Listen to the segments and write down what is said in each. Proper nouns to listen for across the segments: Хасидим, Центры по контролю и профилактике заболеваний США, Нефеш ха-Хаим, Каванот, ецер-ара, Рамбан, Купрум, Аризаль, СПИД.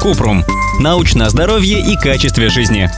Купрум. Научное здоровье и качество жизни.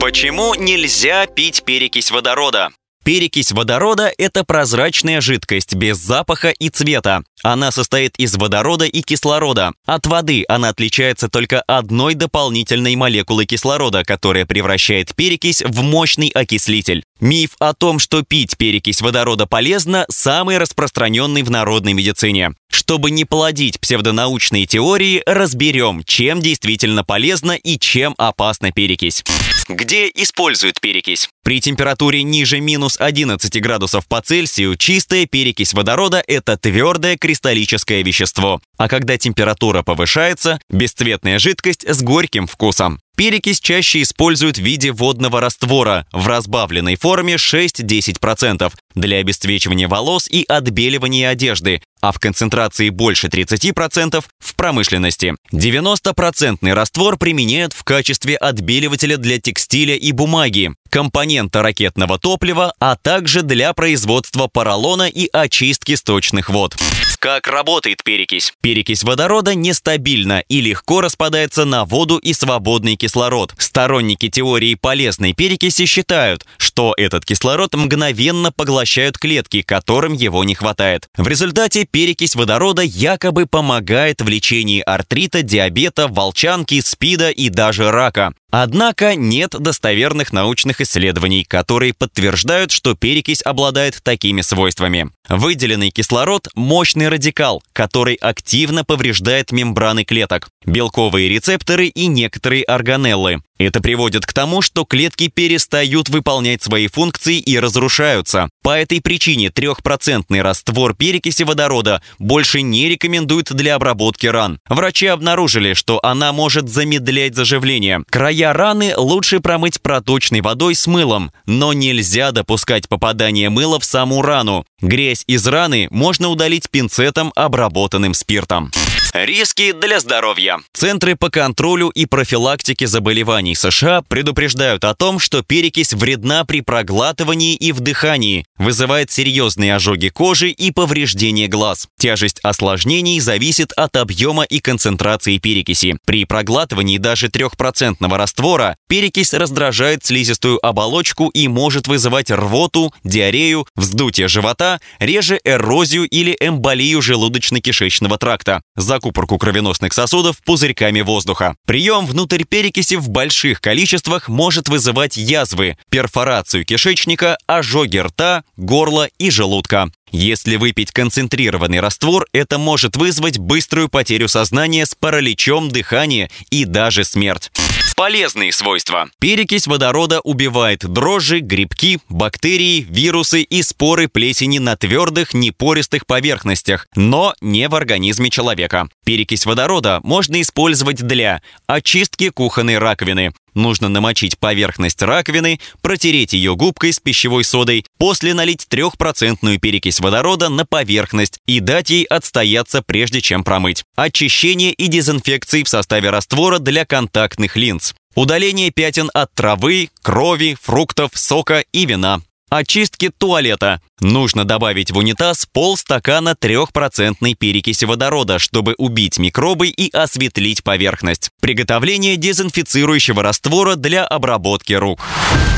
Почему нельзя пить перекись водорода? Перекись водорода – это прозрачная жидкость без запаха и цвета. Она состоит из водорода и кислорода. От воды она отличается только одной дополнительной молекулой кислорода, которая превращает перекись в мощный окислитель. Миф о том, что пить перекись водорода полезно, самый распространенный в народной медицине. Чтобы не плодить псевдонаучные теории, разберем, чем действительно полезно и чем опасна перекись. Где используют перекись? При температуре ниже -11 градусов по Цельсию чистая перекись водорода – это твердое кристаллическое вещество. А когда температура повышается, бесцветная жидкость с горьким вкусом. Перекись чаще используют в виде водного раствора в разбавленной форме 6-10% для обесцвечивания волос и отбеливания одежды, а в концентрации больше 30% в промышленности. 90-процентный раствор применяют в качестве отбеливателя для текстиля и бумаги, компонента ракетного топлива, а также для производства поролона и очистки сточных вод. Как работает перекись? Перекись водорода нестабильна и легко распадается на воду и свободный кислород. Сторонники теории полезной перекиси считают, что этот кислород мгновенно поглощают клетки, которым его не хватает. В результате перекись водорода якобы помогает в лечении артрита, диабета, волчанки, СПИДа и даже рака. Однако нет достоверных научных исследований, которые подтверждают, что перекись обладает такими свойствами. Выделенный кислород – мощный радикал, который активно повреждает мембраны клеток, белковые рецепторы и некоторые органеллы. Это приводит к тому, что клетки перестают выполнять свои функции и разрушаются. По этой причине 3% раствор перекиси водорода больше не рекомендуют для обработки ран. Врачи обнаружили, что она может замедлять заживление. Края раны лучше промыть проточной водой с мылом, но нельзя допускать попадание мыла в саму рану. Грязь из раны можно удалить пинцетом, обработанным спиртом. Риски для здоровья. Центры по контролю и профилактике заболеваний США предупреждают о том, что перекись вредна при проглатывании и вдыхании, вызывает серьезные ожоги кожи и повреждения глаз. Тяжесть осложнений зависит от объема и концентрации перекиси. При проглатывании даже 3% раствора перекись раздражает слизистую оболочку и может вызывать рвоту, диарею, вздутие живота, реже эрозию или эмболию желудочно-кишечного тракта, закупорку кровеносных сосудов пузырьками воздуха. Прием внутрь перекиси в больших количествах может вызывать язвы, перфорацию кишечника, ожоги рта, горла и желудка. Если выпить концентрированный раствор, это может вызвать быструю потерю сознания с параличом дыхания и даже смерть. Полезные свойства. Перекись водорода убивает дрожжи, грибки, бактерии, вирусы и споры плесени на твердых, непористых поверхностях, но не в организме человека. Перекись водорода можно использовать для очистки кухонной раковины. Нужно намочить поверхность раковины, протереть ее губкой с пищевой содой, после налить 3% перекись водорода на поверхность и дать ей отстояться, прежде чем промыть. Очищение и дезинфекции в составе раствора для контактных линз. Удаление пятен от травы, крови, фруктов, сока и вина. Очистки туалета. Нужно добавить в унитаз полстакана 3% перекиси водорода, чтобы убить микробы и осветлить поверхность. Приготовление дезинфицирующего раствора для обработки рук.